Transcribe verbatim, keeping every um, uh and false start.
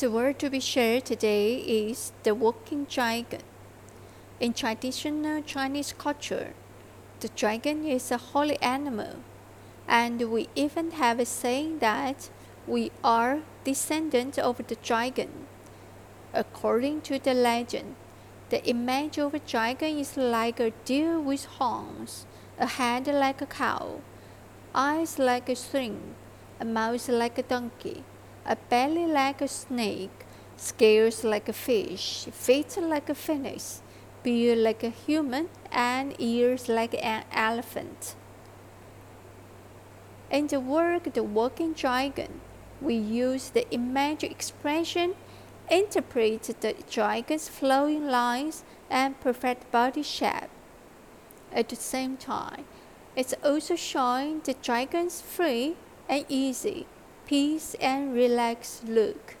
The word to be shared today is the walking dragon. In traditional Chinese culture, the dragon is a holy animal, and we even have a saying that we are descendants of the dragon. According to the legend, the image of a dragon is like a deer with horns, a head like a cow, eyes like a string, a mouth like a donkey, a belly like a snake, scales like a fish, feet like a phoenix,beard like a human, and ears like an elephant. In the work The Walking Dragon, we use the image expression, interpret the dragon's flowing lines, and perfect body shape. At the same time, it's also showing the dragon's free and easy, peace and relaxed look.